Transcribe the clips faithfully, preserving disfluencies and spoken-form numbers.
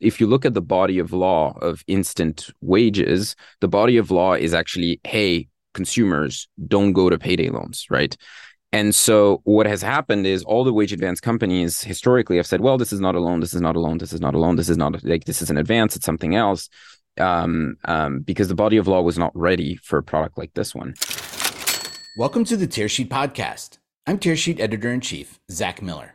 if you look at the body of law of instant wages, the body of law is actually, hey, consumers, don't go to payday loans, right? And so what has happened is all the wage advance companies historically have said, well, this is not a loan, this is not a loan, this is not a loan, this is not a, like this is an advance, it's something else, um, um, because the body of law was not ready for a product like this one. Welcome to the Tearsheet Podcast. I'm Tearsheet Editor-in-Chief, Zack Miller.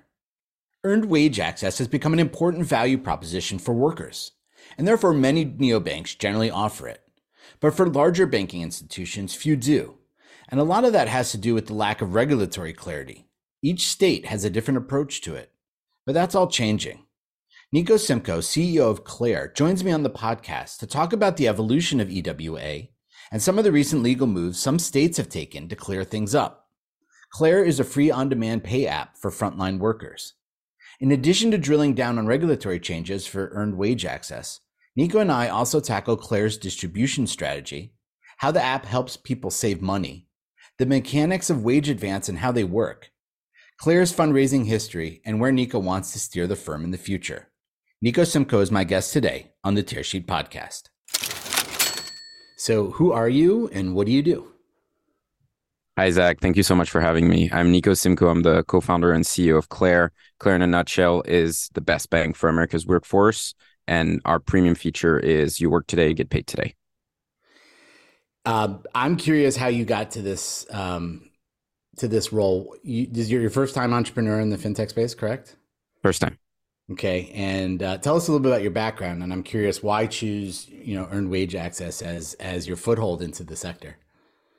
Earned wage access has become an important value proposition for workers, and therefore many neobanks generally offer it. But for larger banking institutions, few do. And a lot of that has to do with the lack of regulatory clarity. Each state has a different approach to it, but that's all changing. Nico Simko, C E O of Clair, joins me on the podcast to talk about the evolution of E W A and some of the recent legal moves some states have taken to clear things up. Clair is a free on-demand pay app for frontline workers. In addition to drilling down on regulatory changes for earned wage access, Nico and I also tackle Clair's distribution strategy, how the app helps people save money, the mechanics of wage advance and how they work, Clair's fundraising history, and where Nico wants to steer the firm in the future. Nico Simko is my guest today on the Tearsheet Podcast. So who are you and what do you do? Hi, Zach. Thank you so much for having me. I'm Nico Simko. I'm the co-founder and C E O of Clair. Clair, in a nutshell, is the best bank for America's workforce. And our premium feature is you work today, you get paid today. Uh, I'm curious how you got to this um, to this role. You, you're your first time entrepreneur in the fintech space, correct? First time. Okay, and uh, tell us a little bit about your background, and I'm curious why choose you know earned wage access as as your foothold into the sector.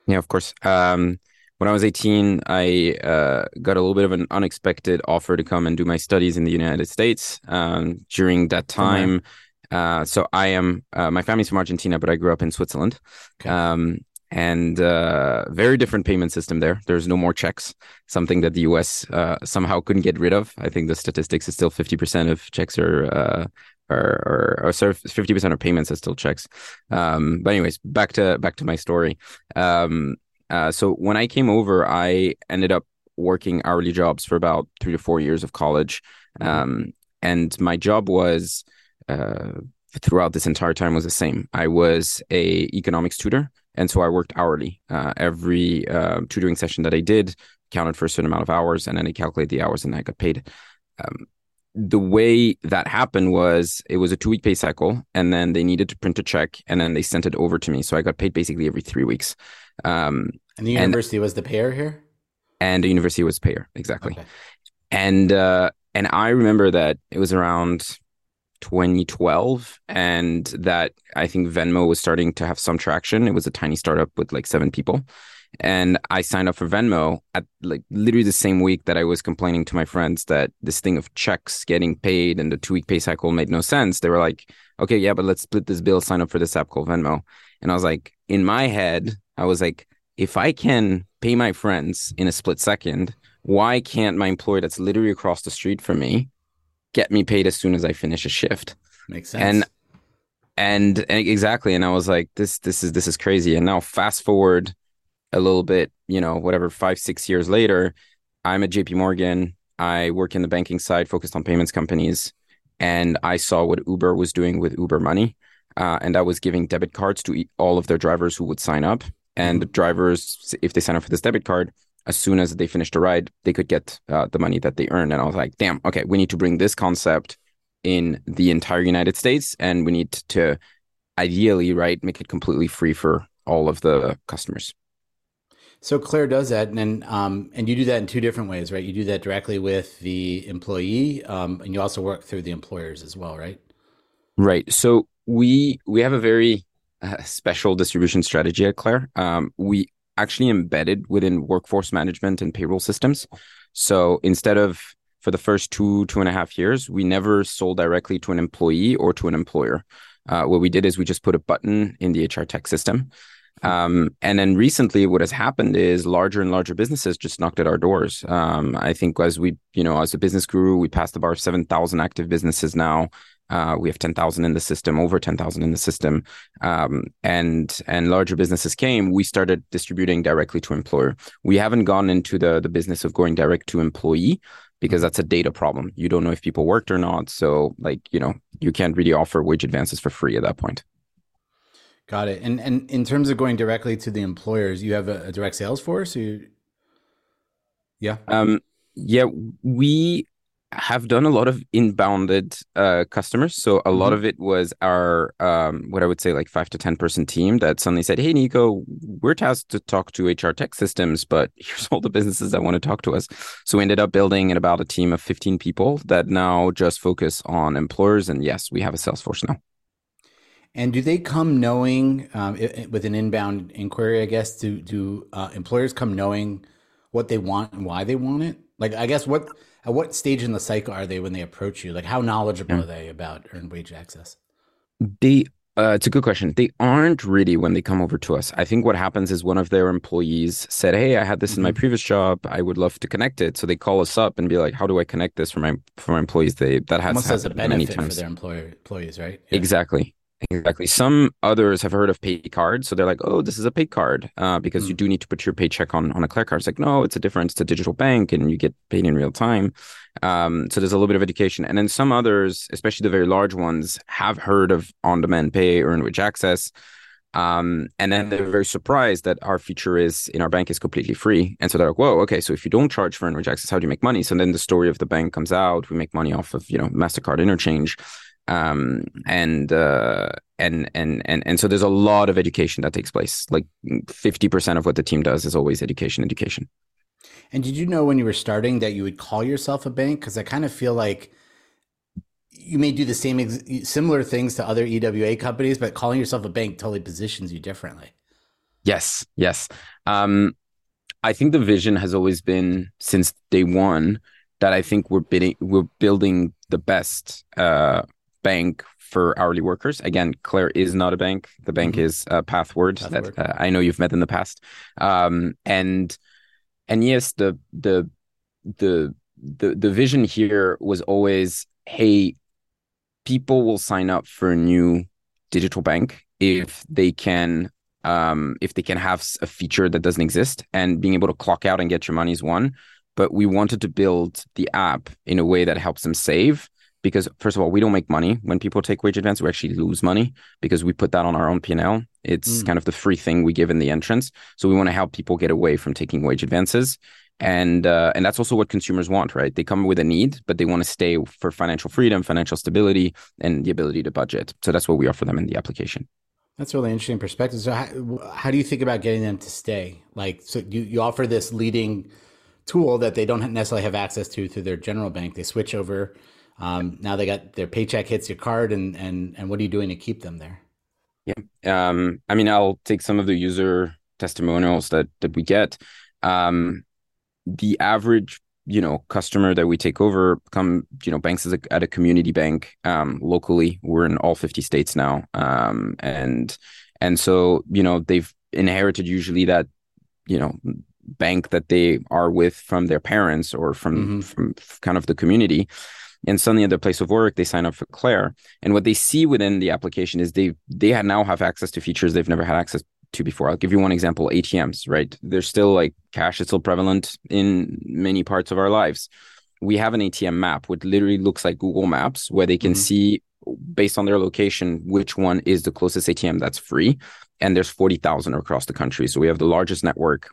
Yeah, of course. Um, when I was eighteen, I uh, got a little bit of an unexpected offer to come and do my studies in the United States. Um, during that time. Okay. Uh, so I am, uh, my family's from Argentina, but I grew up in Switzerland. Okay. Um, and uh, very different payment system there. There's no more checks, something that the U S uh, somehow couldn't get rid of. I think the statistics is still fifty percent of checks are, uh, are, are, are sorry, fifty percent of payments are still checks. Um, but anyways, back to, back to my story. Um, uh, so when I came over, I ended up working hourly jobs for about three to four years of college. Um, and my job was, Uh, throughout this entire time was the same. I was a economics tutor, and so I worked hourly. Uh, every uh, tutoring session that I did counted for a certain amount of hours, and then I calculated the hours and I got paid. Um, the way that happened was it was a two-week pay cycle, and then they needed to print a check, and then they sent it over to me. So I got paid basically every three weeks. Um, and the university and, was the payer here? And the university was payer, exactly. Okay. And uh, and I remember that it was around twenty twelve, and that I think Venmo was starting to have some traction. It was a tiny startup with like seven people, and I signed up for Venmo at like literally the same week that I was complaining to my friends that this thing of checks getting paid and the two-week pay cycle made no sense. They were like, okay, yeah, but let's split this bill, sign up for this app called Venmo. And I was like, in my head, I was like, if I can pay my friends in a split second, why can't my employer that's literally across the street from me get me paid as soon as I finish a shift? Makes sense. And, and and exactly. And I was like, this, this is, this is crazy. And now fast forward a little bit, you know, whatever, five, six years later, I'm at J P. Morgan. I work in the banking side, focused on payments companies. And I saw what Uber was doing with Uber Money. Uh, and I was giving debit cards to all of their drivers who would sign up. And the drivers, if they sign up for this debit card, as soon as they finished the ride, they could get uh, the money that they earned. And I was like, damn, okay, we need to bring this concept in the entire United States. And we need to ideally, right, make it completely free for all of the customers. So Clair does that. And then, um, and you do that in two different ways, right? You do that directly with the employee, um, and you also work through the employers as well, right? Right. So we, we have a very uh, special distribution strategy at Clair. Um, we actually embedded within workforce management and payroll systems. So instead of, for the first two, two and a half years, we never sold directly to an employee or to an employer. Uh, what we did is we just put a button in the H R tech system. Um, and then recently what has happened is larger and larger businesses just knocked at our doors. Um, I think as we, you know, as a business guru, we passed the bar of seven thousand active businesses now. Uh, we have ten thousand in the system, over ten thousand in the system. Um, and and larger businesses came, we started distributing directly to employer. We haven't gone into the, the business of going direct to employee, because that's a data problem. You don't know if people worked or not. So like, you know, you can't really offer wage advances for free at that point. Got it. And and in terms of going directly to the employers, you have a, a direct sales force? You... Yeah. Um, yeah, we have done a lot of inbounded uh, customers. So a lot mm-hmm. of it was our, um, what I would say, like five to ten person team that suddenly said, hey, Nico, we're tasked to talk to H R tech systems, but here's all the businesses that want to talk to us. So we ended up building about a team of fifteen people that now just focus on employers. And yes, we have a sales force now. And do they come knowing, um, it, with an inbound inquiry, I guess, do, do uh, employers come knowing what they want and why they want it? Like, I guess, what at what stage in the cycle are they when they approach you? Like, how knowledgeable yeah. are they about earned wage access? They, uh, it's a good question. They aren't really when they come over to us. I think what happens is one of their employees said, hey, I had this mm-hmm. in my previous job. I would love to connect it. So they call us up and be like, how do I connect this for my for my employees? They That has Almost as a benefit for their employer, employees, right? Yeah. Exactly. Exactly. Some others have heard of pay card. So they're like, oh, this is a pay card uh, because mm. you do need to put your paycheck on, on a Clair card. It's like, no, it's a difference to digital bank and you get paid in real time. Um, so there's a little bit of education. And then some others, especially the very large ones, have heard of on-demand pay, earned wage access. Um, and then they're very surprised that our feature is in our bank is completely free. And so they're like, whoa, okay, so if you don't charge for earned wage access, how do you make money? So then the story of the bank comes out. We make money off of, you know, MasterCard interchange. Um, and, uh, and, and, and, and so there's a lot of education that takes place. Like fifty percent of what the team does is always education, education. And did you know when you were starting that you would call yourself a bank? Cause I kind of feel like you may do the same, ex- similar things to other E W A companies, but calling yourself a bank totally positions you differently. Yes. Yes. Um, I think the vision has always been since day one that I think we're bidding, we're building the best, uh, bank for hourly workers. Again, Clair is not a bank. The bank mm-hmm. is uh, Pathward, Pathward that uh, I know you've met in the past. Um, and and yes, the the the the the vision here was always, hey, people will sign up for a new digital bank if they can um, if they can have a feature that doesn't exist, and being able to clock out and get your money is one. But we wanted to build the app in a way that helps them save. Because first of all, we don't make money when people take wage advance. We actually lose money because we put that on our own P and L. It's mm. kind of the free thing we give in the entrance. So we want to help people get away from taking wage advances. And uh, and that's also what consumers want, right? They come with a need, but they want to stay for financial freedom, financial stability, and the ability to budget. So that's what we offer them in the application. That's a really interesting perspective. So how, how do you think about getting them to stay? Like, so you, you offer this leading tool that they don't necessarily have access to through their general bank. They switch over. Um, now they got their paycheck hits your card, and and and what are you doing to keep them there? Yeah, um, I mean, I'll take some of the user testimonials that that we get. Um, the average, you know, customer that we take over come, you know, banks is a, at a community bank um, locally. We're in all fifty states now, um, and and so you know they've inherited usually that, you know, bank that they are with from their parents or from mm-hmm. from kind of the community. And suddenly at their place of work, they sign up for Clair. And what they see within the application is they they now have access to features they've never had access to before. I'll give you one example, A T Ms, right? There's still like cash is still prevalent in many parts of our lives. We have an A T M map, which literally looks like Google Maps, where they can mm-hmm. see based on their location, which one is the closest A T M that's free. And there's forty thousand across the country. So we have the largest network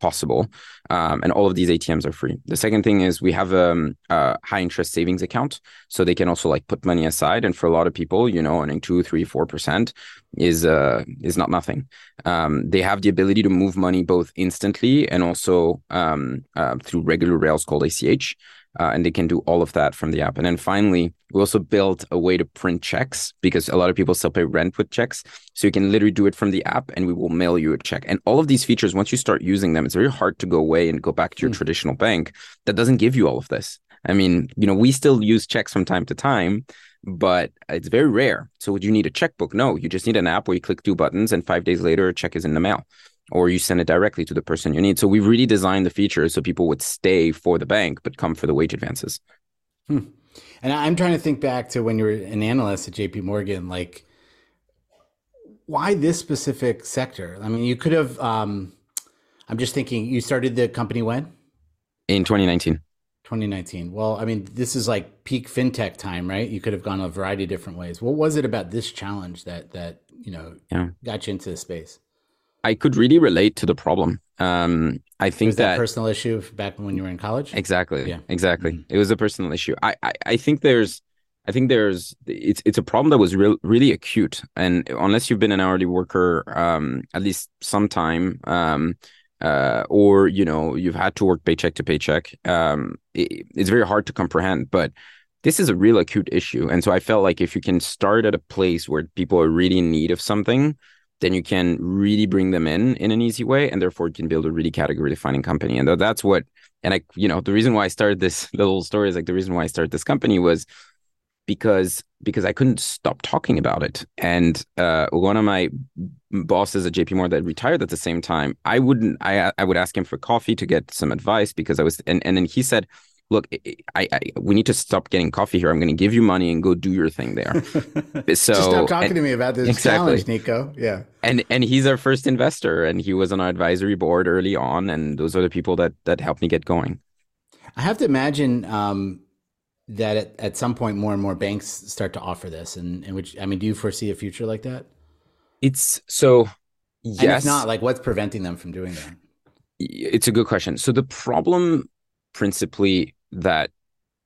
possible. Um, and all of these A T Ms are free. The second thing is we have um, a high interest savings account. So they can also like put money aside. And for a lot of people, you know, earning two, three, four percent is uh, is not nothing. Um, they have the ability to move money both instantly and also um, uh, through regular rails called A C H. Uh, and they can do all of that from the app. And then finally, we also built a way to print checks because a lot of people still pay rent with checks. So you can literally do it from the app and we will mail you a check. And all of these features, once you start using them, it's very hard to go away and go back to your mm. traditional bank that doesn't give you all of this. I mean, you know, we still use checks from time to time, but it's very rare. So would you need a checkbook? No, you just need an app where you click two buttons and five days later, a check is in the mail. Or you send it directly to the person you need. So we've really designed the feature so people would stay for the bank, but come for the wage advances. Hmm. And I'm trying to think back to when you were an analyst at J P. Morgan, like why this specific sector? I mean, you could have, um, I'm just thinking you started the company when? In twenty nineteen. twenty nineteen. Well, I mean, this is like peak fintech time, right? You could have gone a variety of different ways. What was it about this challenge that, that you know, yeah. got you into the space? I could really relate to the problem. Um, I think was that, that personal issue back when you were in college. Exactly. Yeah. Exactly. Mm-hmm. It was a personal issue. I, I, I think there's, I think there's, it's it's a problem that was real, really acute. And unless you've been an hourly worker, um, at least some time, um, uh, or, you know, you've had to work paycheck to paycheck, um, it, it's very hard to comprehend, but this is a real acute issue. And so I felt like if you can start at a place where people are really in need of something, then you can really bring them in in an easy way, and therefore you can build a really category defining company. And that's what, and I, you know, the reason why I started this little story is like the reason why I started this company was because because I couldn't stop talking about it. And uh, one of my bosses at J P. Morgan that retired at the same time, I wouldn't, I I would ask him for coffee to get some advice because I was, and and then he said, look, I, I we need to stop getting coffee here. I'm going to give you money and go do your thing there. So just stop talking and, to me about this exactly. challenge, Nico. Yeah. And and he's our first investor, and he was on our advisory board early on, and those are the people that that helped me get going. I have to imagine um, that at, at some point more and more banks start to offer this, and, and which I mean, do you foresee a future like that? It's so yes. And if not, like, what's preventing them from doing that? It's a good question. So the problem principally that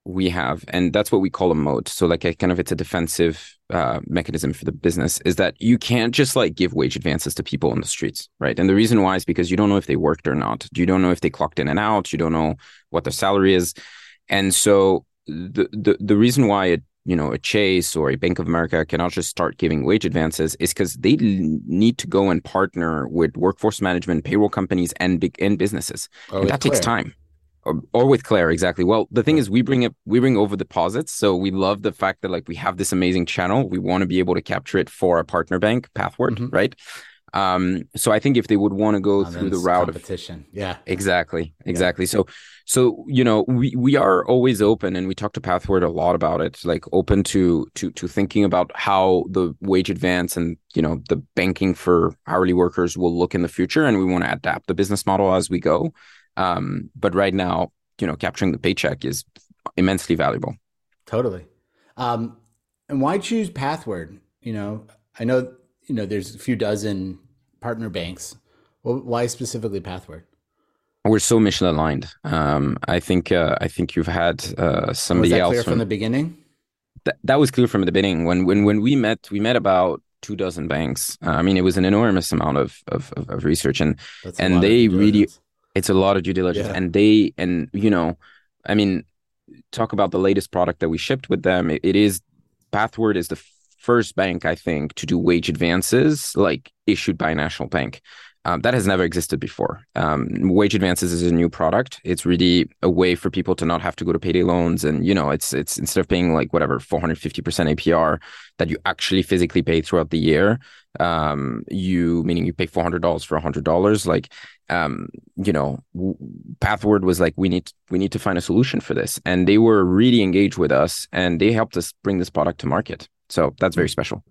we have, and that's what we call a moat. So like a kind of, it's a defensive uh, mechanism for the business, is that you can't just like give wage advances to people on the streets, right? And the reason why is because you don't know if they worked or not. You don't know if they clocked in and out. You don't know what their salary is. And so the the, the reason why it, you know, a Chase or a Bank of America cannot just start giving wage advances is because they need to go and partner with workforce management, payroll companies, and big and businesses. Oh, and that takes time. Or, or with Clair, exactly. Well, the thing is, we bring up, we bring over deposits. So we love the fact that like we have this amazing channel. We want to be able to capture it for our partner bank, Pathward, mm-hmm. right? Um, so I think if they would want to go and through the route competition. Of competition. Yeah, exactly. Exactly. Yeah. So, so, you know, we, we are always open, and we talk to Pathward a lot about it, like open to, to, to thinking about how the wage advance and, you know, the banking for hourly workers will look in the future. And we want to adapt the business model as we go. Um, but right now, you know, capturing the paycheck is immensely valuable. Totally. Um, and why choose Pathward? You know, I know, you know, there's a few dozen partner banks. Well, why specifically Pathward? We're so mission aligned. Um, I think, uh, I think you've had, uh, somebody else. Was that clear from, from the beginning? Th- that was clear from the beginning. When, when, when we met, we met about two dozen banks. Uh, I mean, it was an enormous amount of, of, of, of research, and, That's a and they really... It's a lot of due diligence. Yeah. And they, and, you know, I mean, talk about the latest product that we shipped with them. It, it is, Pathward is the first bank, I think, to do wage advances, like issued by a national bank. Um, that has never existed before. Um, wage advances is a new product. It's really a way for people to not have to go to payday loans. And, you know, it's, it's instead of paying like whatever, four hundred fifty percent A P R that you actually physically pay throughout the year, um, you, meaning you pay four hundred dollars for one hundred dollars, like, um, you know, Pathward was like, we need, we need to find a solution for this. And they were really engaged with us, and they helped us bring this product to market. So that's very special.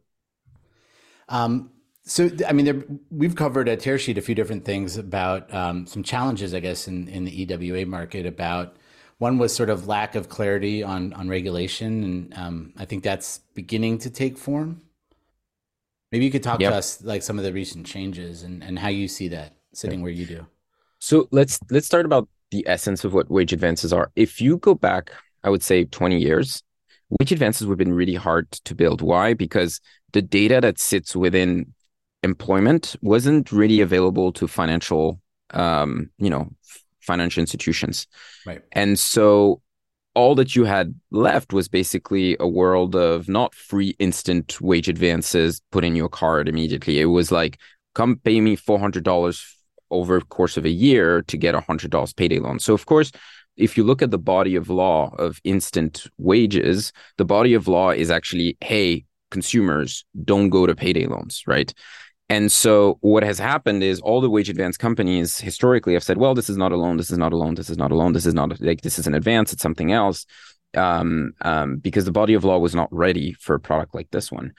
Um, So, I mean, there, we've covered at Tearsheet a few different things about um, some challenges, I guess, in, in the E W A market. About one was sort of lack of clarity on on regulation, and um, I think that's beginning to take form. Maybe you could talk yep. to us like some of the recent changes and, and how you see that sitting yep. where you do. So let's let's start about the essence of what wage advances are. If you go back, I would say twenty years. Wage advances would have been really hard to build. Why? Because the data that sits within employment wasn't really available to financial, um, you know, financial institutions. Right. And so all that you had left was basically a world of not free instant wage advances, put in your card immediately. It was like, come pay me four hundred dollars over the course of a year to get a one hundred dollars payday loan. So of course, if you look at the body of law of instant wages, the body of law is actually, hey, consumers don't go to payday loans, right? And so what has happened is all the wage advance companies historically have said, well, this is not a loan, this is not a loan, this is not a loan, this is not a, like, this is an advance, it's something else, um, um, because the body of law was not ready for a product like this one.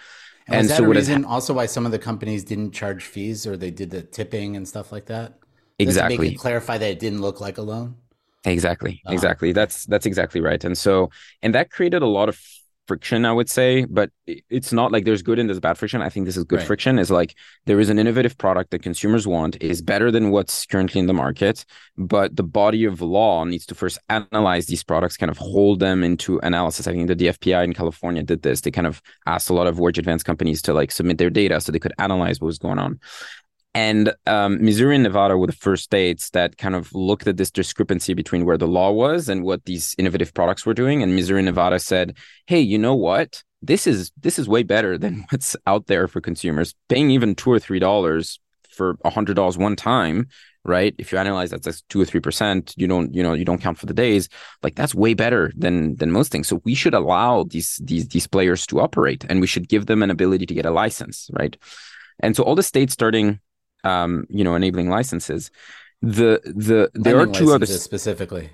And, and is that so a what reason ha- also why some of the companies didn't charge fees, or they did the tipping and stuff like that? Does exactly. It make it clarify that it didn't look like a loan? Exactly. Uh-huh. Exactly. That's, that's exactly right. And so, and that created a lot of friction, I would say, but it's not like there's good and there's bad friction. I think this is good right. friction is like, there is an innovative product that consumers want is better than what's currently in the market, but the body of law needs to first analyze these products, kind of hold them into analysis. I think the D F P I in California did this. They kind of asked a lot of wage advance companies to like submit their data so they could analyze what was going on. And um, Missouri and Nevada were the first states that kind of looked at this discrepancy between where the law was and what these innovative products were doing. And Missouri and Nevada said, hey, you know what? This is this is way better than what's out there for consumers. Paying even two or three dollars for a hundred dollars one time, right? If you analyze that's like two or three percent, you don't, you know, you don't count for the days, like that's way better than than most things. So we should allow these these these players to operate and we should give them an ability to get a license, right? And so all the states starting Um, you know, enabling licenses. The the there lending are two other specifically.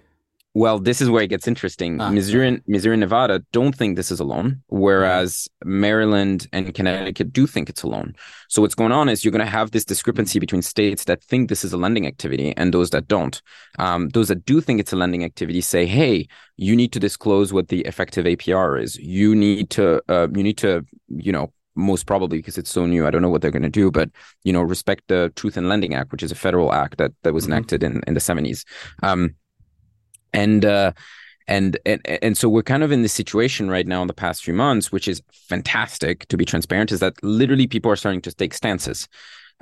Well, this is where it gets interesting. Ah. Missouri, and, Missouri, and Nevada don't think this is a loan, whereas Maryland and Connecticut do think it's a loan. So what's going on is you're going to have this discrepancy between states that think this is a lending activity and those that don't. Um, those that do think it's a lending activity say, "Hey, you need to disclose what the effective A P R is. You need to, uh, you need to, you know." Most probably because it's so new, I don't know what they're going to do, but, you know, respect the Truth in Lending Act, which is a federal act that, that was mm-hmm. enacted in, in the seventies. Um, and, uh, and, and, and so we're kind of in this situation right now in the past few months, which is fantastic to be transparent, is that literally people are starting to take stances.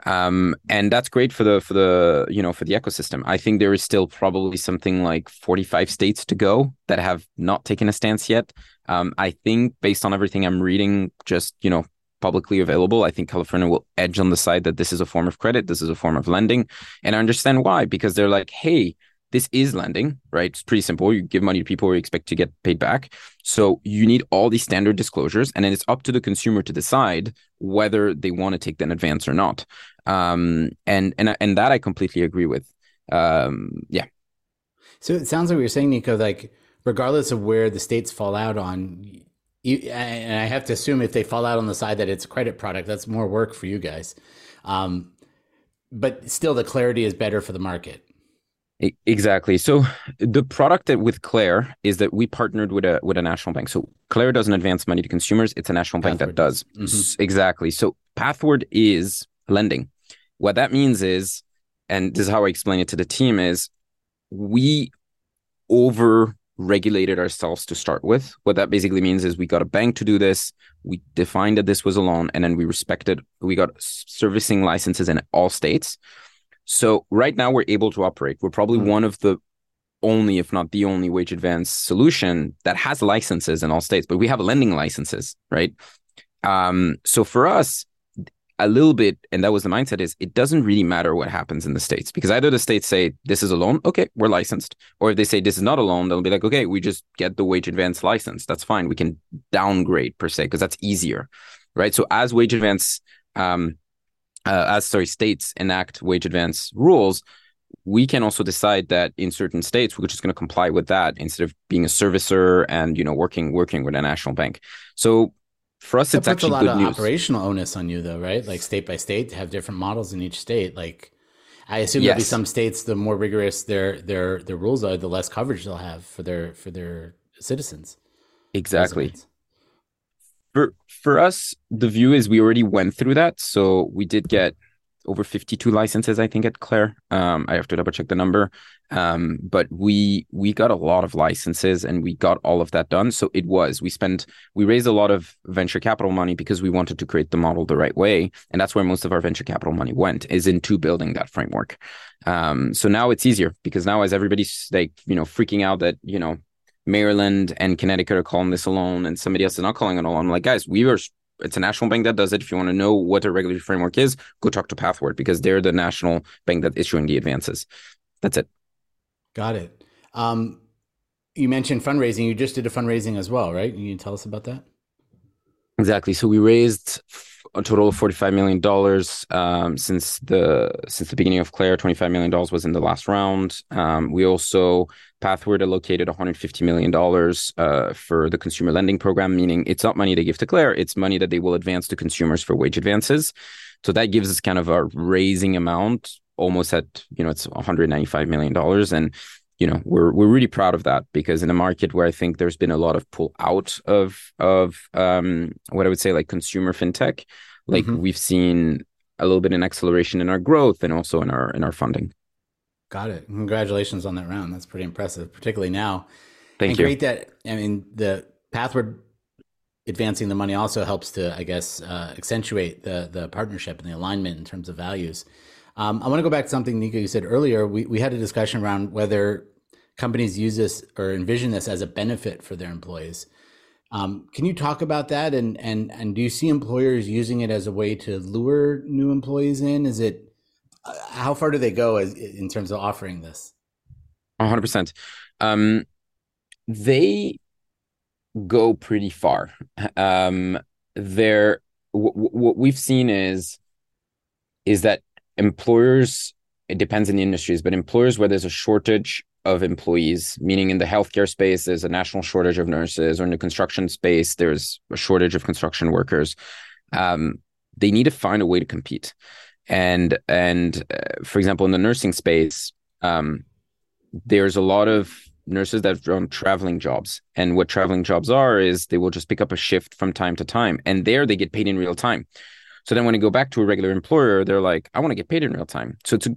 Um, and that's great for the, for the, you know, for the ecosystem. I think there is still probably something like forty-five states to go that have not taken a stance yet. Um, I think based on everything I'm reading, just, you know, publicly available, I think California will edge on the side that this is a form of credit, this is a form of lending. And I understand why, because they're like, hey, this is lending, right? It's pretty simple. You give money to people who expect to get paid back. So you need all these standard disclosures. And then it's up to the consumer to decide whether they want to take that advance or not. Um, and and and that I completely agree with. Um, yeah. So it sounds like what you're saying, Nico, like regardless of where the states fall out on, You, and I have to assume if they fall out on the side that it's a credit product, that's more work for you guys. Um, but still, the clarity is better for the market. Exactly. So the product that with Clair is that we partnered with a with a national bank. So Clair doesn't advance money to consumers. It's a national Pathward bank that does. Mm-hmm. Exactly. So Pathward is lending. What that means is, and this is how I explain it to the team, is we over... regulated ourselves to start with. What that basically means is we got a bank to do this, we defined that this was a loan, and then we respected, we got servicing licenses in all states. So right now we're able to operate. We're probably one of the only, if not the only, wage advance solution that has licenses in all states, but we have lending licenses, right? Um, so for us, a little bit, and that was the mindset, is it doesn't really matter what happens in the states, because either the states say this is a loan, okay, we're licensed, or if they say this is not a loan, they'll be like, okay, we just get the wage advance license, that's fine, we can downgrade per se because that's easier, right? So as wage advance, um, uh, as sorry, states enact wage advance rules, we can also decide that in certain states we're just going to comply with that instead of being a servicer and, you know, working working with a national bank. So for us, that it's actually a lot good of news. Operational onus on you, though, right? Like state by state, have different models in each state. Like, I assume yes. There'll be some states the more rigorous their their their rules are, the less coverage they'll have for their for their citizens. Exactly. Residents. For for us, the view is we already went through that, so we did get over fifty-two licenses, I think, at Clair. Um, I have to double check the number. Um, but we we got a lot of licenses and we got all of that done. So it was, we spent, we raised a lot of venture capital money because we wanted to create the model the right way. And that's where most of our venture capital money went, is into building that framework. Um, so now it's easier because now as everybody's like, you know, freaking out that, you know, Maryland and Connecticut are calling this a loan and somebody else is not calling it a loan. I'm like, guys, we were... it's a national bank that does it. If you want to know what a regulatory framework is, go talk to Pathward because they're the national bank that's issuing the advances. That's it. Got it. Um, you mentioned fundraising. You just did a fundraising as well, right? Can you tell us about that? Exactly. So we raised a total of forty-five million dollars um, since the since the beginning of Clair. twenty-five million dollars was in the last round. Um, we also, Pathward allocated one hundred fifty million dollars uh, for the consumer lending program, meaning it's not money they give to Clair, it's money that they will advance to consumers for wage advances. So that gives us kind of our raising amount almost at, you know, it's one hundred ninety-five million dollars. And you know, we're we're really proud of that, because in a market where I think there's been a lot of pull out of of um, what I would say like consumer fintech, like mm-hmm. we've seen a little bit in acceleration in our growth and also in our in our funding. Got it. Congratulations on that round. That's pretty impressive, particularly now. Thank and you. Great that I mean the Pathward advancing the money also helps to I guess uh, accentuate the the partnership and the alignment in terms of values. Um, I want to go back to something, Nico, you said earlier. We we had a discussion around whether companies use this or envision this as a benefit for their employees. Um, can you talk about that? And and and do you see employers using it as a way to lure new employees in? Is it how far do they go as, in terms of offering this? one hundred percent. Um, they go pretty far. Um, they're, w- w- what we've seen is is that employers, it depends on the industries, but employers where there's a shortage of employees, meaning in the healthcare space, there's a national shortage of nurses, or in the construction space, there's a shortage of construction workers. Um, they need to find a way to compete. And, and uh, for example, in the nursing space, um, there's a lot of nurses that run traveling jobs. And what traveling jobs are is they will just pick up a shift from time to time. And there they get paid in real time. So then when I go back to a regular employer, they're like, I want to get paid in real time. So it's a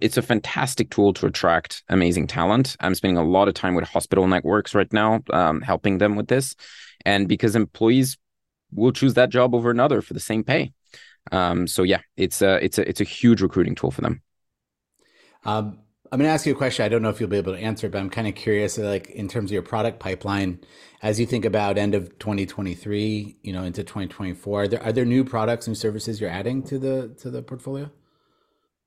it's a fantastic tool to attract amazing talent. I'm spending a lot of time with hospital networks right now, um, helping them with this. And because employees will choose that job over another for the same pay. Um, so yeah, it's a, it's a, it's a huge recruiting tool for them. Um, I'm going to ask you a question. I don't know if you'll be able to answer, but I'm kind of curious, like in terms of your product pipeline, as you think about end of twenty twenty-three, you know, into twenty twenty-four, are there, are there new products and services you're adding to the, to the portfolio?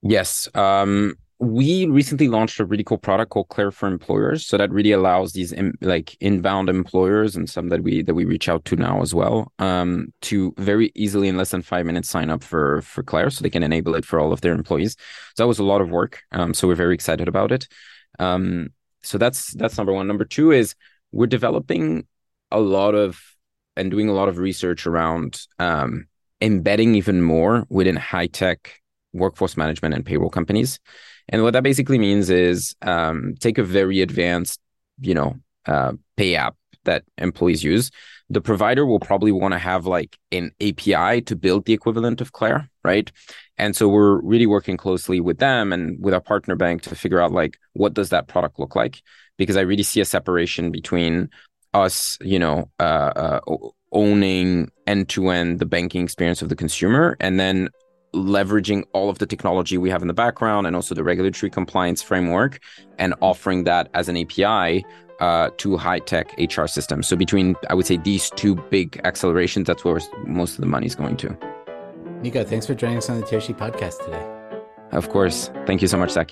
Yes. Um, we recently launched a really cool product called Clair for Employers. So that really allows these in, like inbound employers and some that we, that we reach out to now as well, um, to very easily in less than five minutes sign up for, for Clair so they can enable it for all of their employees. So that was a lot of work. Um, so we're very excited about it. Um, so that's, that's number one. Number two is we're developing a lot of, and doing a lot of research around, um, embedding even more within high tech workforce management and payroll companies. And what that basically means is um, take a very advanced, you know, uh, pay app that employees use. The provider will probably want to have like an A P I to build the equivalent of Clair, right? And so we're really working closely with them and with our partner bank to figure out like, what does that product look like? Because I really see a separation between us, you know, uh, uh, owning end-to-end the banking experience of the consumer and then leveraging all of the technology we have in the background and also the regulatory compliance framework and offering that as an A P I uh, to high-tech H R systems. So between, I would say, these two big accelerations, that's where most of the money is going to. Nico, thanks for joining us on the Tearsheet podcast today. Of course. Thank you so much, Zach.